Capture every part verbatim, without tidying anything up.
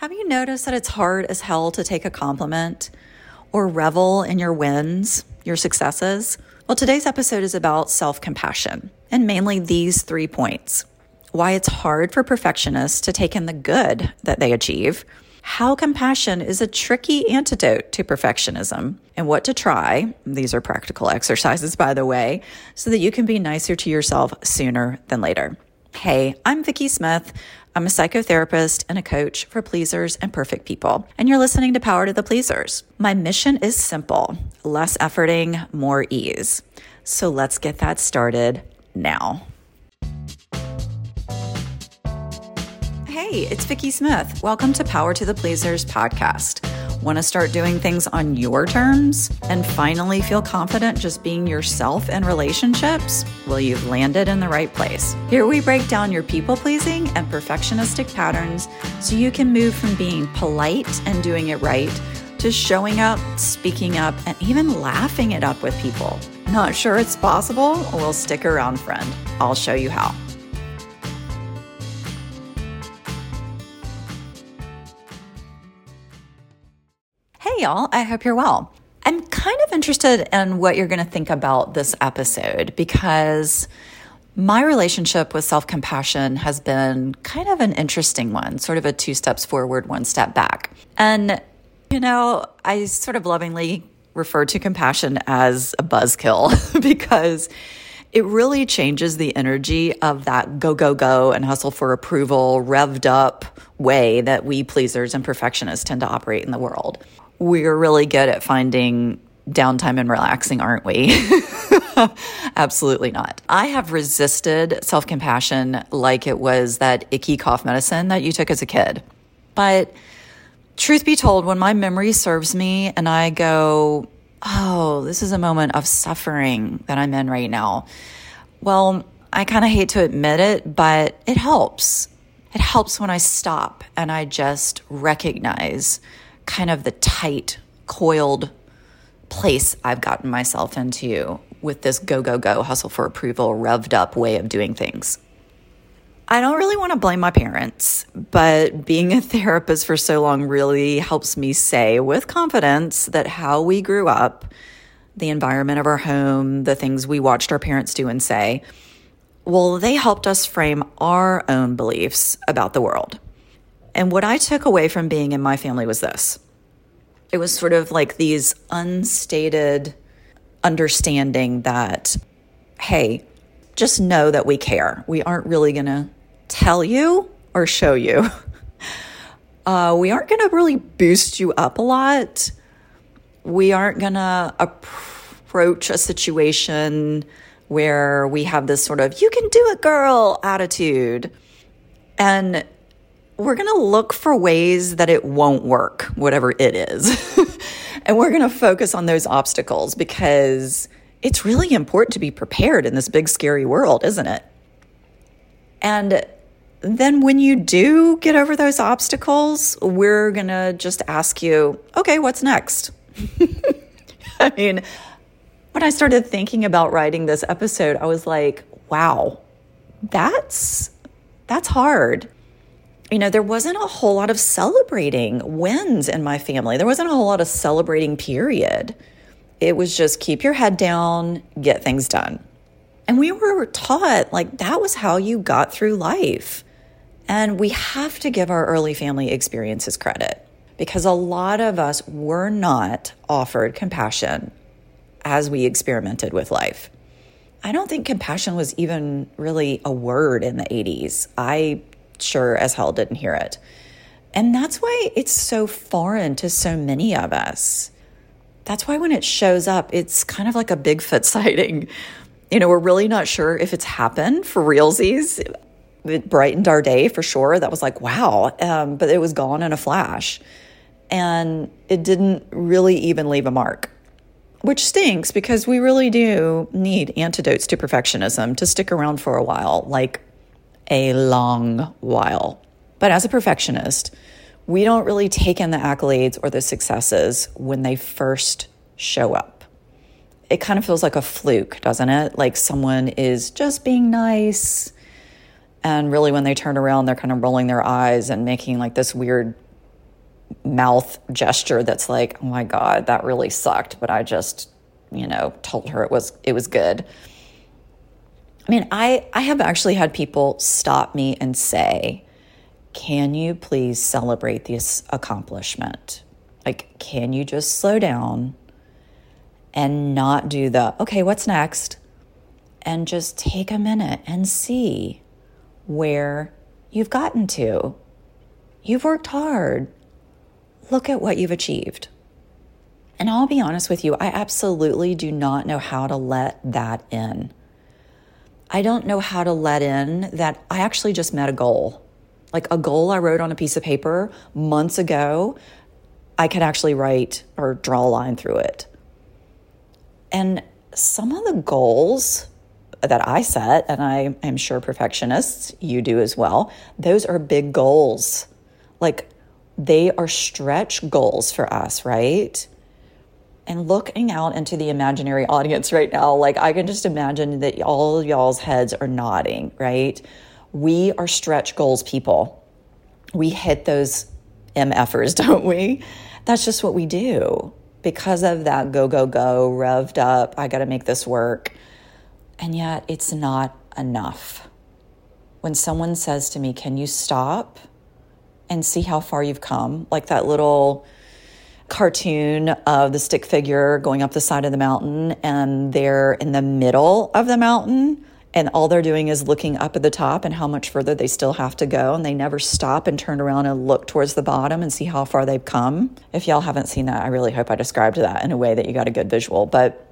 Have you noticed that it's hard as hell to take a compliment or revel in your wins, your successes? Well, today's episode is about self-compassion and mainly these three points. Why it's hard for perfectionists to take in the good that they achieve, how compassion is a tricky antidote to perfectionism, and what to try. These are practical exercises, by the way, so that you can be nicer to yourself sooner than later. Hey, I'm Vicki Smith. I'm a psychotherapist and a coach for pleasers and perfect people. And you're listening to Power to the Pleasers. My mission is simple, less efforting, more ease. So let's get that started now. Hey, it's Vicki Smith. Welcome to Power to the Pleasers podcast. Want to start doing things on your terms and finally feel confident just being yourself in relationships? Well, you've landed in the right place. Here we break down your people-pleasing and perfectionistic patterns so you can move from being polite and doing it right to showing up, speaking up, and even laughing it up with people. Not sure it's possible? Well, stick around, friend. I'll show you how. Hey y'all, I hope you're well. I'm kind of interested in what you're going to think about this episode because my relationship with self-compassion has been kind of an interesting one, sort of a two steps forward, one step back. And, you know, I sort of lovingly refer to compassion as a buzzkill because it really changes the energy of that go, go, go and hustle for approval, revved up way that we pleasers and perfectionists tend to operate in the world. We're really good at finding downtime and relaxing, aren't we? Absolutely not. I have resisted self-compassion like it was that icky cough medicine that you took as a kid. But truth be told, when my memory serves me and I go, oh, this is a moment of suffering that I'm in right now. Well, I kind of hate to admit it, but it helps. It helps when I stop and I just recognize kind of the tight, coiled place I've gotten myself into with this go, go, go, hustle for approval, revved up way of doing things. I don't really want to blame my parents, but being a therapist for so long really helps me say with confidence that how we grew up, the environment of our home, the things we watched our parents do and say, well, they helped us frame our own beliefs about the world. And what I took away from being in my family was this. It was sort of like these unstated understanding that, hey, just know that we care. We aren't really going to tell you or show you. Uh, we aren't going to really boost you up a lot. We aren't going to approach a situation where we have this sort of, you can do it, girl, attitude. And we're going to look for ways that it won't work, whatever it is. And we're going to focus on those obstacles because it's really important to be prepared in this big, scary world, isn't it? And then when you do get over those obstacles, we're going to just ask you, okay, what's next? I mean, when I started thinking about writing this episode, I was like, wow, that's that's hard. You know, there wasn't a whole lot of celebrating wins in my family. There wasn't a whole lot of celebrating, period. It was just keep your head down, get things done. And we were taught like that was how you got through life. And we have to give our early family experiences credit because a lot of us were not offered compassion as we experimented with life. I don't think compassion was even really a word in the eighties. I sure as hell didn't hear it. And that's why it's so foreign to so many of us. That's why when it shows up, it's kind of like a Bigfoot sighting. You know, we're really not sure if it's happened for realsies. It brightened our day for sure. That was like, wow. Um, but it was gone in a flash. And it didn't really even leave a mark, which stinks because we really do need antidotes to perfectionism to stick around for a while. Like, a long while. But as a perfectionist, we don't really take in the accolades or the successes when they first show up. It kind of feels like a fluke, doesn't it? Like someone is just being nice. And really when they turn around, they're kind of rolling their eyes and making like this weird mouth gesture that's like, oh my God, that really sucked, but I just, you know, told her it was it was good. I mean, I, I have actually had people stop me and say, can you please celebrate this accomplishment? Like, can you just slow down and not do the, okay, what's next? And just take a minute and see where you've gotten to. You've worked hard. Look at what you've achieved. And I'll be honest with you, I absolutely do not know how to let that in. I don't know how to let in that I actually just met a goal. Like a goal I wrote on a piece of paper months ago, I could actually write or draw a line through it. And some of the goals that I set, and I am sure perfectionists, you do as well, those are big goals. Like they are stretch goals for us, right? And looking out into the imaginary audience right now, like I can just imagine that all y'all's heads are nodding, right? We are stretch goals people. We hit those M Fers, don't we? That's just what we do because of that go, go, go, revved up, I got to make this work. And yet it's not enough. When someone says to me, can you stop and see how far you've come? Like that little cartoon of the stick figure going up the side of the mountain and they're in the middle of the mountain and all they're doing is looking up at the top and how much further they still have to go, and they never stop and turn around and look towards the bottom and see how far they've come. If y'all haven't seen that, I really hope I described that in a way that you got a good visual. But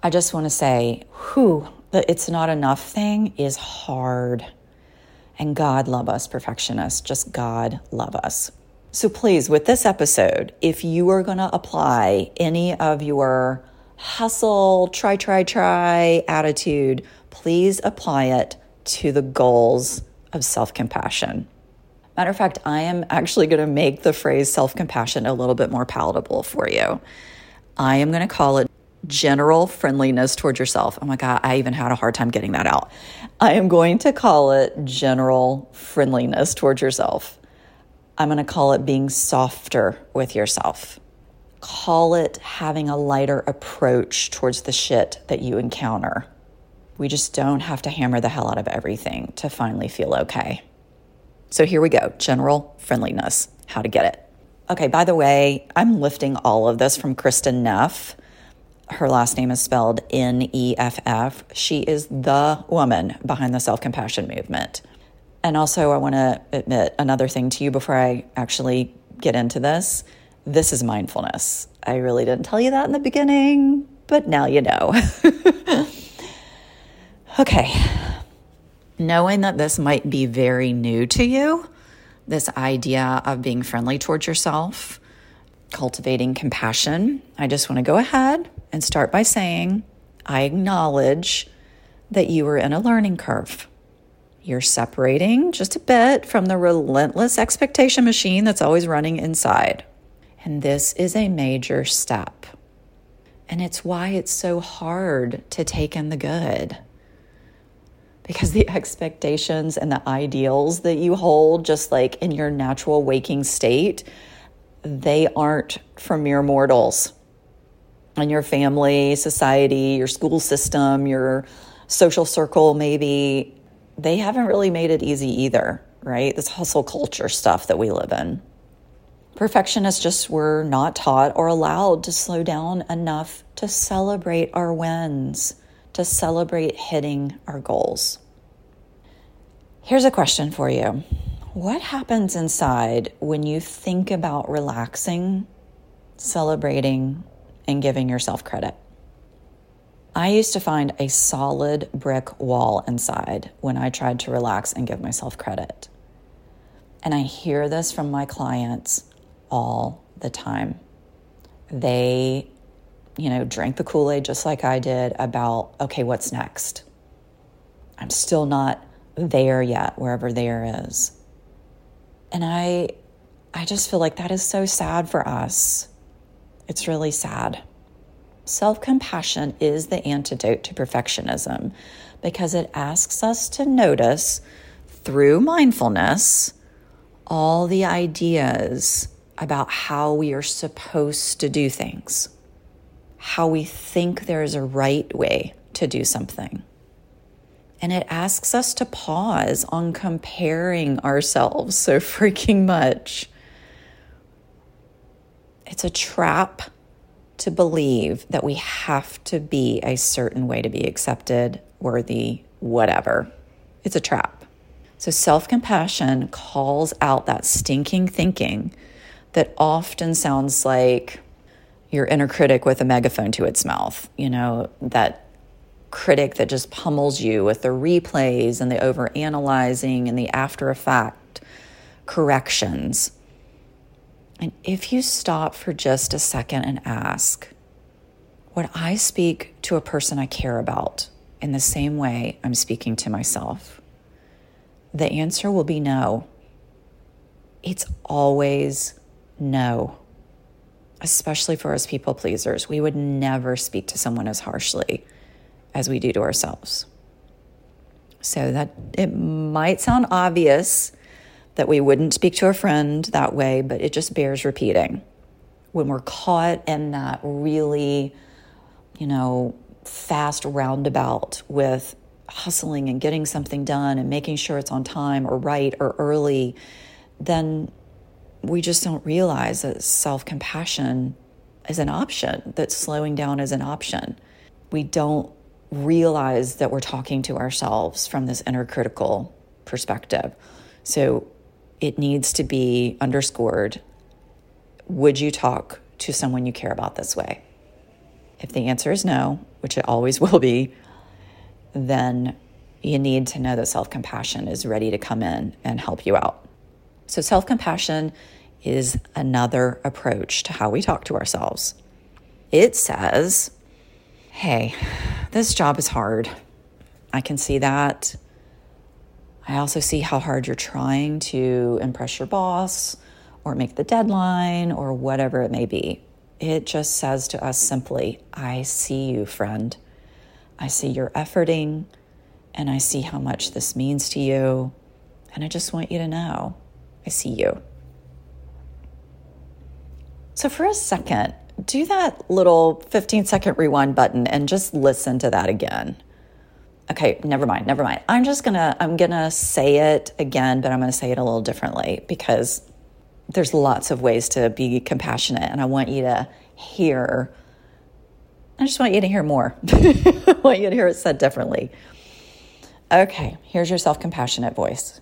I just want to say, whew, the it's not enough thing is hard. And God love us perfectionists, just God love us. So please, with this episode, if you are going to apply any of your hustle, try, try, try attitude, please apply it to the goals of self-compassion. Matter of fact, I am actually going to make the phrase self-compassion a little bit more palatable for you. I am going to call it general friendliness towards yourself. Oh my God, I even had a hard time getting that out. I am going to call it general friendliness towards yourself. I'm going to call it being softer with yourself. Call it having a lighter approach towards the shit that you encounter. We just don't have to hammer the hell out of everything to finally feel okay. So here we go. General friendliness, how to get it. Okay, by the way, I'm lifting all of this from Kristen Neff. Her last name is spelled N E F F. She is the woman behind the self-compassion movement. And also, I want to admit another thing to you before I actually get into this. This is mindfulness. I really didn't tell you that in the beginning, but now you know. Okay. Knowing that this might be very new to you, this idea of being friendly towards yourself, cultivating compassion, I just want to go ahead and start by saying, I acknowledge that you are in a learning curve. You're separating just a bit from the relentless expectation machine that's always running inside. And this is a major step. And it's why it's so hard to take in the good. Because the expectations and the ideals that you hold, just like in your natural waking state, they aren't for mere mortals. And your family, society, your school system, your social circle maybe, they haven't really made it easy either, right? This hustle culture stuff that we live in. Perfectionists just were not taught or allowed to slow down enough to celebrate our wins, to celebrate hitting our goals. Here's a question for you. What happens inside when you think about relaxing, celebrating, and giving yourself credit? I used to find a solid brick wall inside when I tried to relax and give myself credit. And I hear this from my clients all the time. They, you know, drank the Kool-Aid just like I did about, okay, what's next? I'm still not there yet, wherever there is. And I, I just feel like that is so sad for us. It's really sad. Self-compassion is the antidote to perfectionism because it asks us to notice through mindfulness all the ideas about how we are supposed to do things, how we think there is a right way to do something. And it asks us to pause on comparing ourselves so freaking much. It's a trap to believe that we have to be a certain way to be accepted, worthy, whatever. It's a trap. So self-compassion calls out that stinking thinking that often sounds like your inner critic with a megaphone to its mouth. You know, that critic that just pummels you with the replays and the overanalyzing and the after-effect corrections. And if you stop for just a second and ask, would I speak to a person I care about in the same way I'm speaking to myself? The answer will be no. It's always no. Especially for us people pleasers, we would never speak to someone as harshly as we do to ourselves. So that it might sound obvious that we wouldn't speak to a friend that way, but it just bears repeating. When we're caught in that really, you know, fast roundabout with hustling and getting something done and making sure it's on time or right or early, then we just don't realize that self-compassion is an option, that slowing down is an option. We don't realize that we're talking to ourselves from this inner critical perspective. So it needs to be underscored. Would you talk to someone you care about this way? If the answer is no, which it always will be, then you need to know that self-compassion is ready to come in and help you out. So self-compassion is another approach to how we talk to ourselves. It says, hey, this job is hard. I can see that. I also see how hard you're trying to impress your boss or make the deadline or whatever it may be. It just says to us simply, I see you, friend. I see you're efforting, and I see how much this means to you, and I just want you to know I see you. So for a second, do that little fifteen second rewind button and just listen to that again. Okay, never mind, never mind. I'm just gonna, I'm gonna say it again, but I'm gonna say it a little differently because there's lots of ways to be compassionate, and I want you to hear, I just want you to hear more. I want you to hear it said differently. Okay, here's your self-compassionate voice.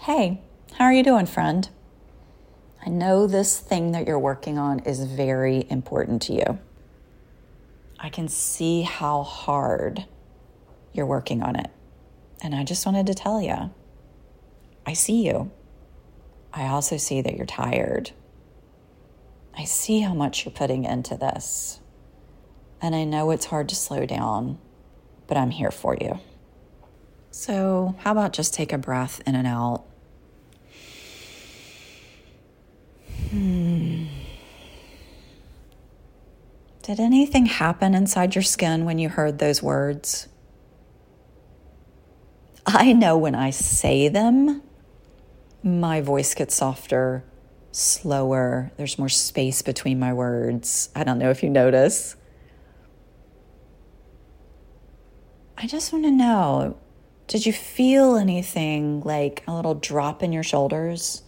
Hey, how are you doing, friend? I know this thing that you're working on is very important to you. I can see how hard you're working on it. And I just wanted to tell you, I see you. I also see that you're tired. I see how much you're putting into this. And I know it's hard to slow down, but I'm here for you. So how about just take a breath in and out? Hmm. Did anything happen inside your skin when you heard those words? I know when I say them, my voice gets softer, slower. There's more space between my words. I don't know if you notice. I just want to know, did you feel anything like a little drop in your shoulders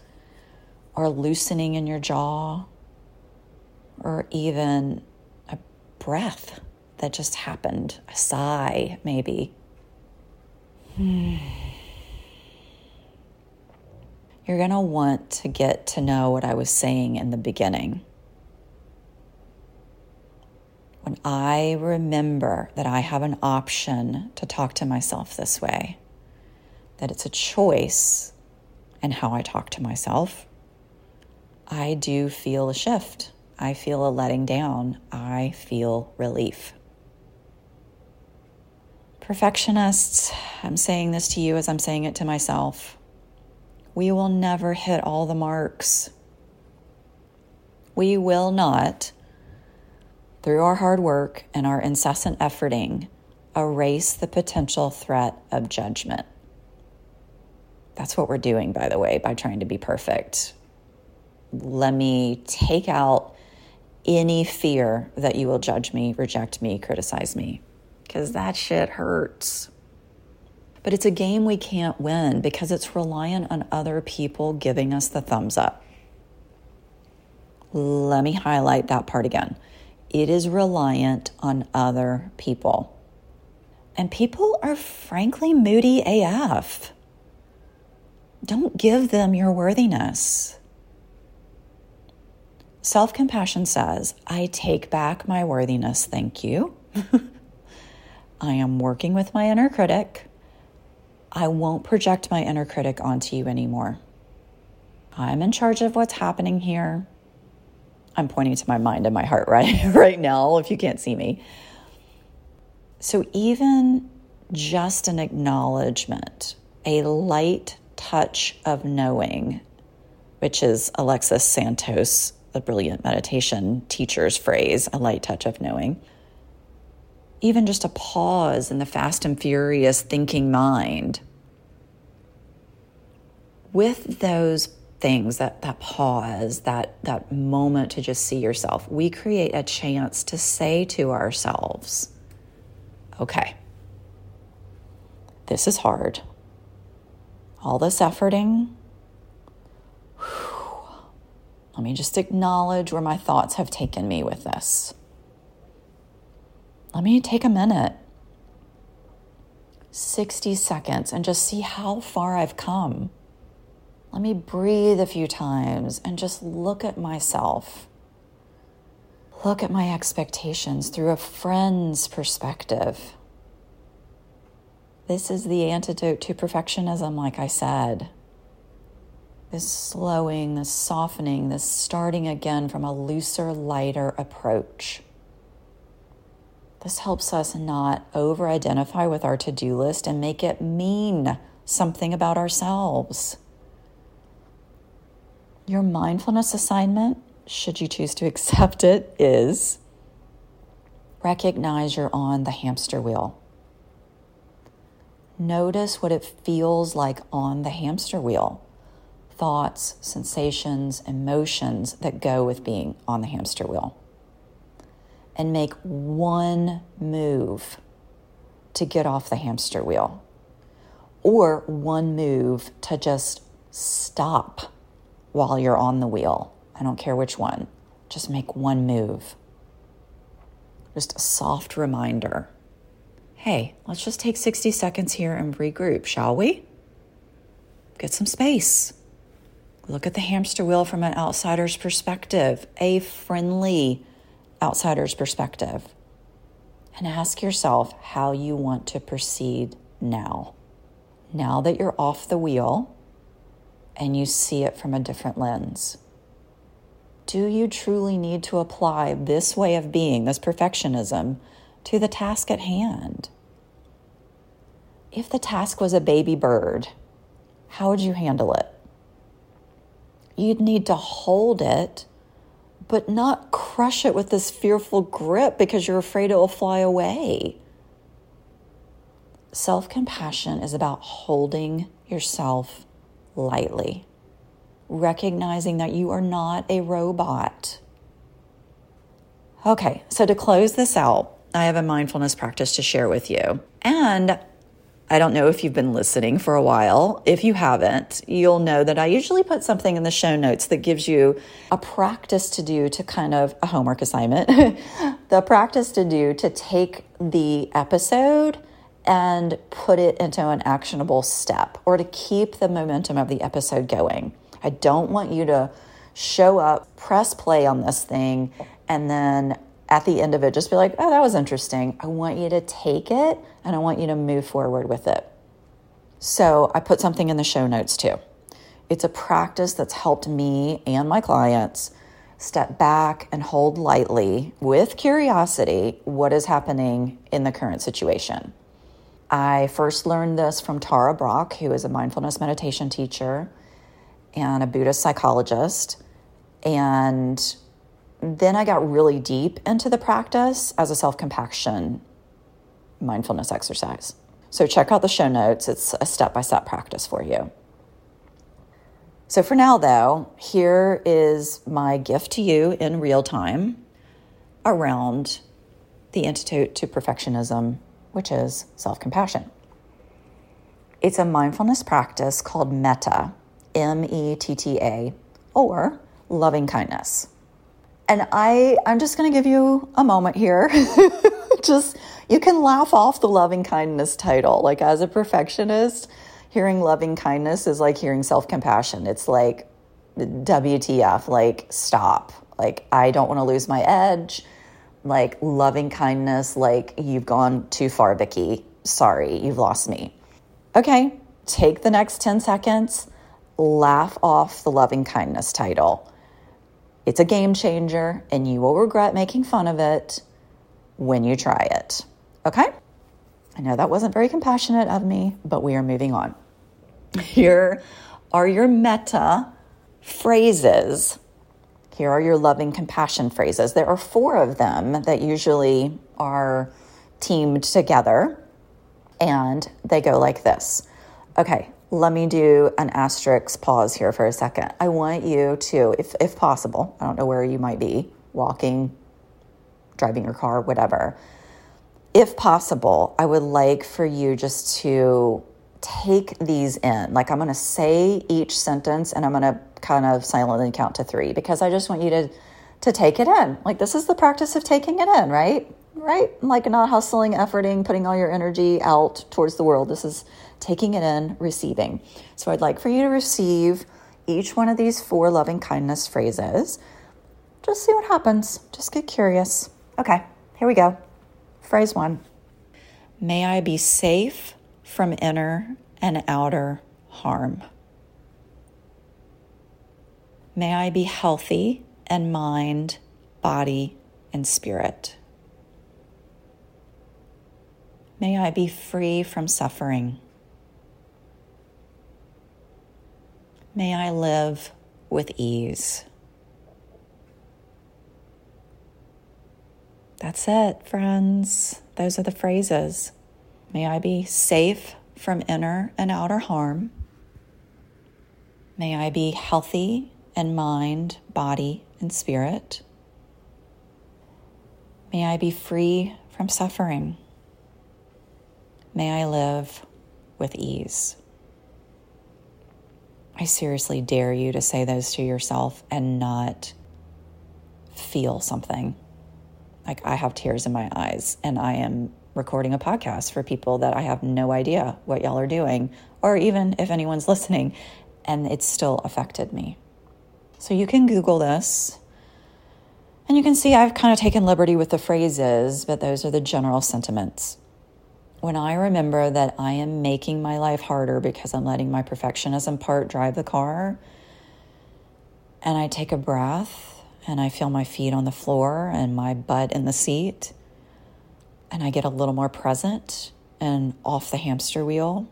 or loosening in your jaw or even a breath that just happened, a sigh maybe? Hmm. You're going to want to get to know what I was saying in the beginning. When I remember that I have an option to talk to myself this way, that it's a choice in how I talk to myself, I do feel a shift. I feel a letting down. I feel relief. Perfectionists, I'm saying this to you as I'm saying it to myself. We will never hit all the marks. We will not, through our hard work and our incessant efforting, erase the potential threat of judgment. That's what we're doing, by the way, by trying to be perfect. let me take out any fear that you will judge me, reject me, criticize me, because that shit hurts. But it's a game we can't win because it's reliant on other people giving us the thumbs up. Let me highlight that part again. It is reliant on other people. And people are frankly moody A F. Don't give them your worthiness. Self-compassion says, I take back my worthiness, thank you. I am working with my inner critic. I won't project my inner critic onto you anymore. I'm in charge of what's happening here. I'm pointing to my mind and my heart right, right now, if you can't see me. So even just an acknowledgement, a light touch of knowing, which is Alexis Santos, the brilliant meditation teacher's phrase, a light touch of knowing. Even just a pause in the fast and furious thinking mind. With those things, that, that pause, that, that moment to just see yourself, we create a chance to say to ourselves, okay, this is hard. All this efforting. Whew, let me just acknowledge where my thoughts have taken me with this. Let me take a minute, sixty seconds, and just see how far I've come. Let me breathe a few times and just look at myself. Look at my expectations through a friend's perspective. This is the antidote to perfectionism, like I said. This slowing, this softening, this starting again from a looser, lighter approach. This helps us not over-identify with our to-do list and make it mean something about ourselves. Your mindfulness assignment, should you choose to accept it, is recognize you're on the hamster wheel. Notice what it feels like on the hamster wheel. Thoughts, sensations, emotions that go with being on the hamster wheel. And make one move to get off the hamster wheel, or one move to just stop while you're on the wheel. I don't care which one. Just make one move. Just a soft reminder. Hey, let's just take sixty seconds here and regroup, shall we? Get some space. Look at the hamster wheel from an outsider's perspective, a friendly outsider's perspective, and ask yourself how you want to proceed now. Now that you're off the wheel and you see it from a different lens. Do you truly need to apply this way of being, this perfectionism, to the task at hand? If the task was a baby bird, how would you handle it? You'd need to hold it, but not crush it with this fearful grip because you're afraid it will fly away. Self-compassion is about holding yourself lightly, recognizing that you are not a robot. Okay, so to close this out, I have a mindfulness practice to share with you. And I don't know if you've been listening for a while. If you haven't, you'll know that I usually put something in the show notes that gives you a practice to do to kind of a homework assignment, the practice to do to take the episode and put it into an actionable step, or to keep the momentum of the episode going. I don't want you to show up, press play on this thing, and then at the end of it, just be like, oh, that was interesting. I want you to take it and I want you to move forward with it. So I put something in the show notes too. It's a practice that's helped me and my clients step back and hold lightly with curiosity what is happening in the current situation. I first learned this from Tara Brach, who is a mindfulness meditation teacher and a Buddhist psychologist. And then I got really deep into the practice as a self-compassion mindfulness exercise. So check out the show notes. It's a step-by-step practice for you. So for now, though, here is my gift to you in real time around the antidote to perfectionism, which is self-compassion. It's a mindfulness practice called Metta, M E T T A, or loving kindness. And I, I'm just going to give you a moment here. Just, you can laugh off the loving kindness title. Like, as a perfectionist, hearing loving kindness is like hearing self-compassion. It's like, W T F, like, stop. Like, I don't want to lose my edge. Like, loving kindness, like, you've gone too far, Vicki. Sorry, you've lost me. Okay, take the next ten seconds. Laugh off the loving kindness title. It's a game changer, and you will regret making fun of it when you try it. Okay? I know that wasn't very compassionate of me, but we are moving on. Here are your meta phrases. Here are your loving compassion phrases. There are four of them that usually are teamed together, and they go like this. Okay. Let me do an asterisk pause here for a second. I want you to, if if possible, I don't know where you might be, walking, driving your car, whatever. If possible, I would like for you just to take these in. Like, I'm going to say each sentence and I'm going to kind of silently count to three, because I just want you to, to take it in. Like, this is the practice of taking it in, right? Right? Like, not hustling, efforting, putting all your energy out towards the world. This is taking it in, receiving. So I'd like for you to receive each one of these four loving kindness phrases. Just see what happens. Just get curious. Okay, here we go. Phrase one. May I be safe from inner and outer harm. May I be healthy in mind, body, and spirit. May I be free from suffering. May I live with ease. That's it, friends. Those are the phrases. May I be safe from inner and outer harm. May I be healthy in mind, body, and spirit. May I be free from suffering. May I live with ease. I seriously dare you to say those to yourself and not feel something. Like, I have tears in my eyes, and I am recording a podcast for people that I have no idea what y'all are doing, or even if anyone's listening, and it still affected me. So you can Google this, and you can see I've kind of taken liberty with the phrases, but those are the general sentiments. When I remember that I am making my life harder because I'm letting my perfectionism part drive the car, and I take a breath and I feel my feet on the floor and my butt in the seat, and I get a little more present and off the hamster wheel,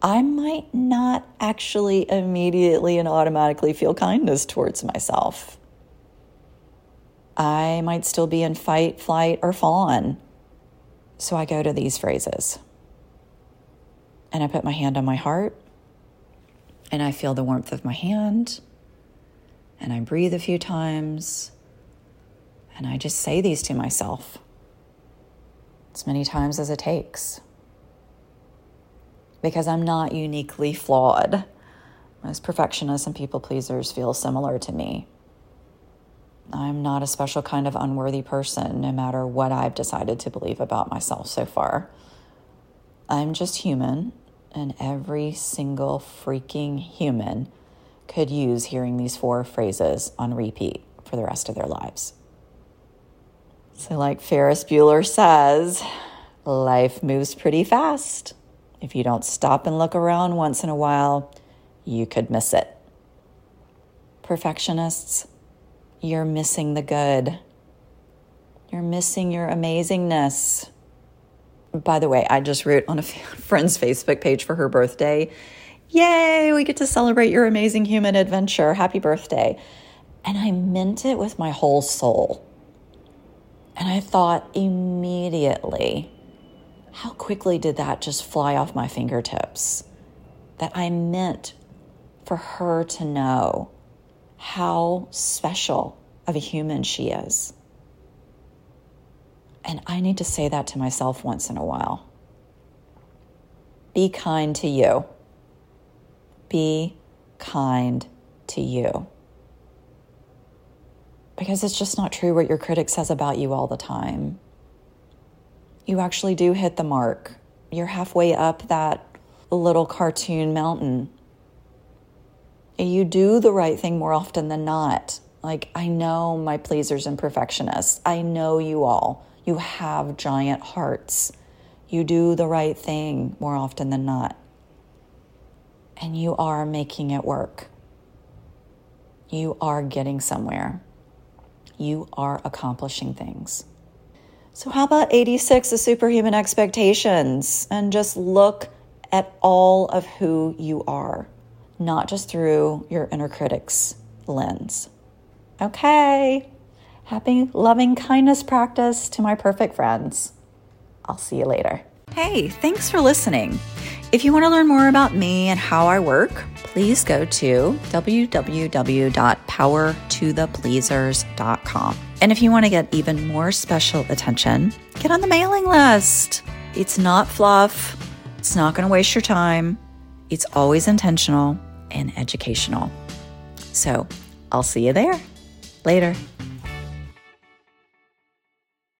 I might not actually immediately and automatically feel kindness towards myself. I might still be in fight, flight, or fawn. So I go to these phrases, and I put my hand on my heart, and I feel the warmth of my hand, and I breathe a few times, and I just say these to myself as many times as it takes, because I'm not uniquely flawed. Most perfectionists and people pleasers feel similar to me. I'm not a special kind of unworthy person, no matter what I've decided to believe about myself so far. I'm just human, and every single freaking human could use hearing these four phrases on repeat for the rest of their lives. So, like Ferris Bueller says, life moves pretty fast. If you don't stop and look around once in a while, you could miss it. Perfectionists, you're missing the good. You're missing your amazingness. By the way, I just wrote on a friend's Facebook page for her birthday, yay, we get to celebrate your amazing human adventure. Happy birthday. And I meant it with my whole soul. And I thought immediately, how quickly did that just fly off my fingertips? That I meant for her to know how special of a human she is. And I need to say that to myself once in a while. Be kind to you. Be kind to you. Because it's just not true what your critic says about you all the time. You actually do hit the mark. You're halfway up that little cartoon mountain. You do the right thing more often than not. Like, I know my pleasers and perfectionists. I know you all. You have giant hearts. You do the right thing more often than not. And you are making it work. You are getting somewhere. You are accomplishing things. So how about eighty-six, the superhuman expectations? And just look at all of who you are, not just through your inner critic's lens. Okay. Happy loving kindness practice to my perfect friends. I'll see you later. Hey, thanks for listening. If you want to learn more about me and how I work, please go to w w w dot power to the pleasers dot com. And if you want to get even more special attention, get on the mailing list. It's not fluff. It's not going to waste your time. It's always intentional and educational. So I'll see you there. Later.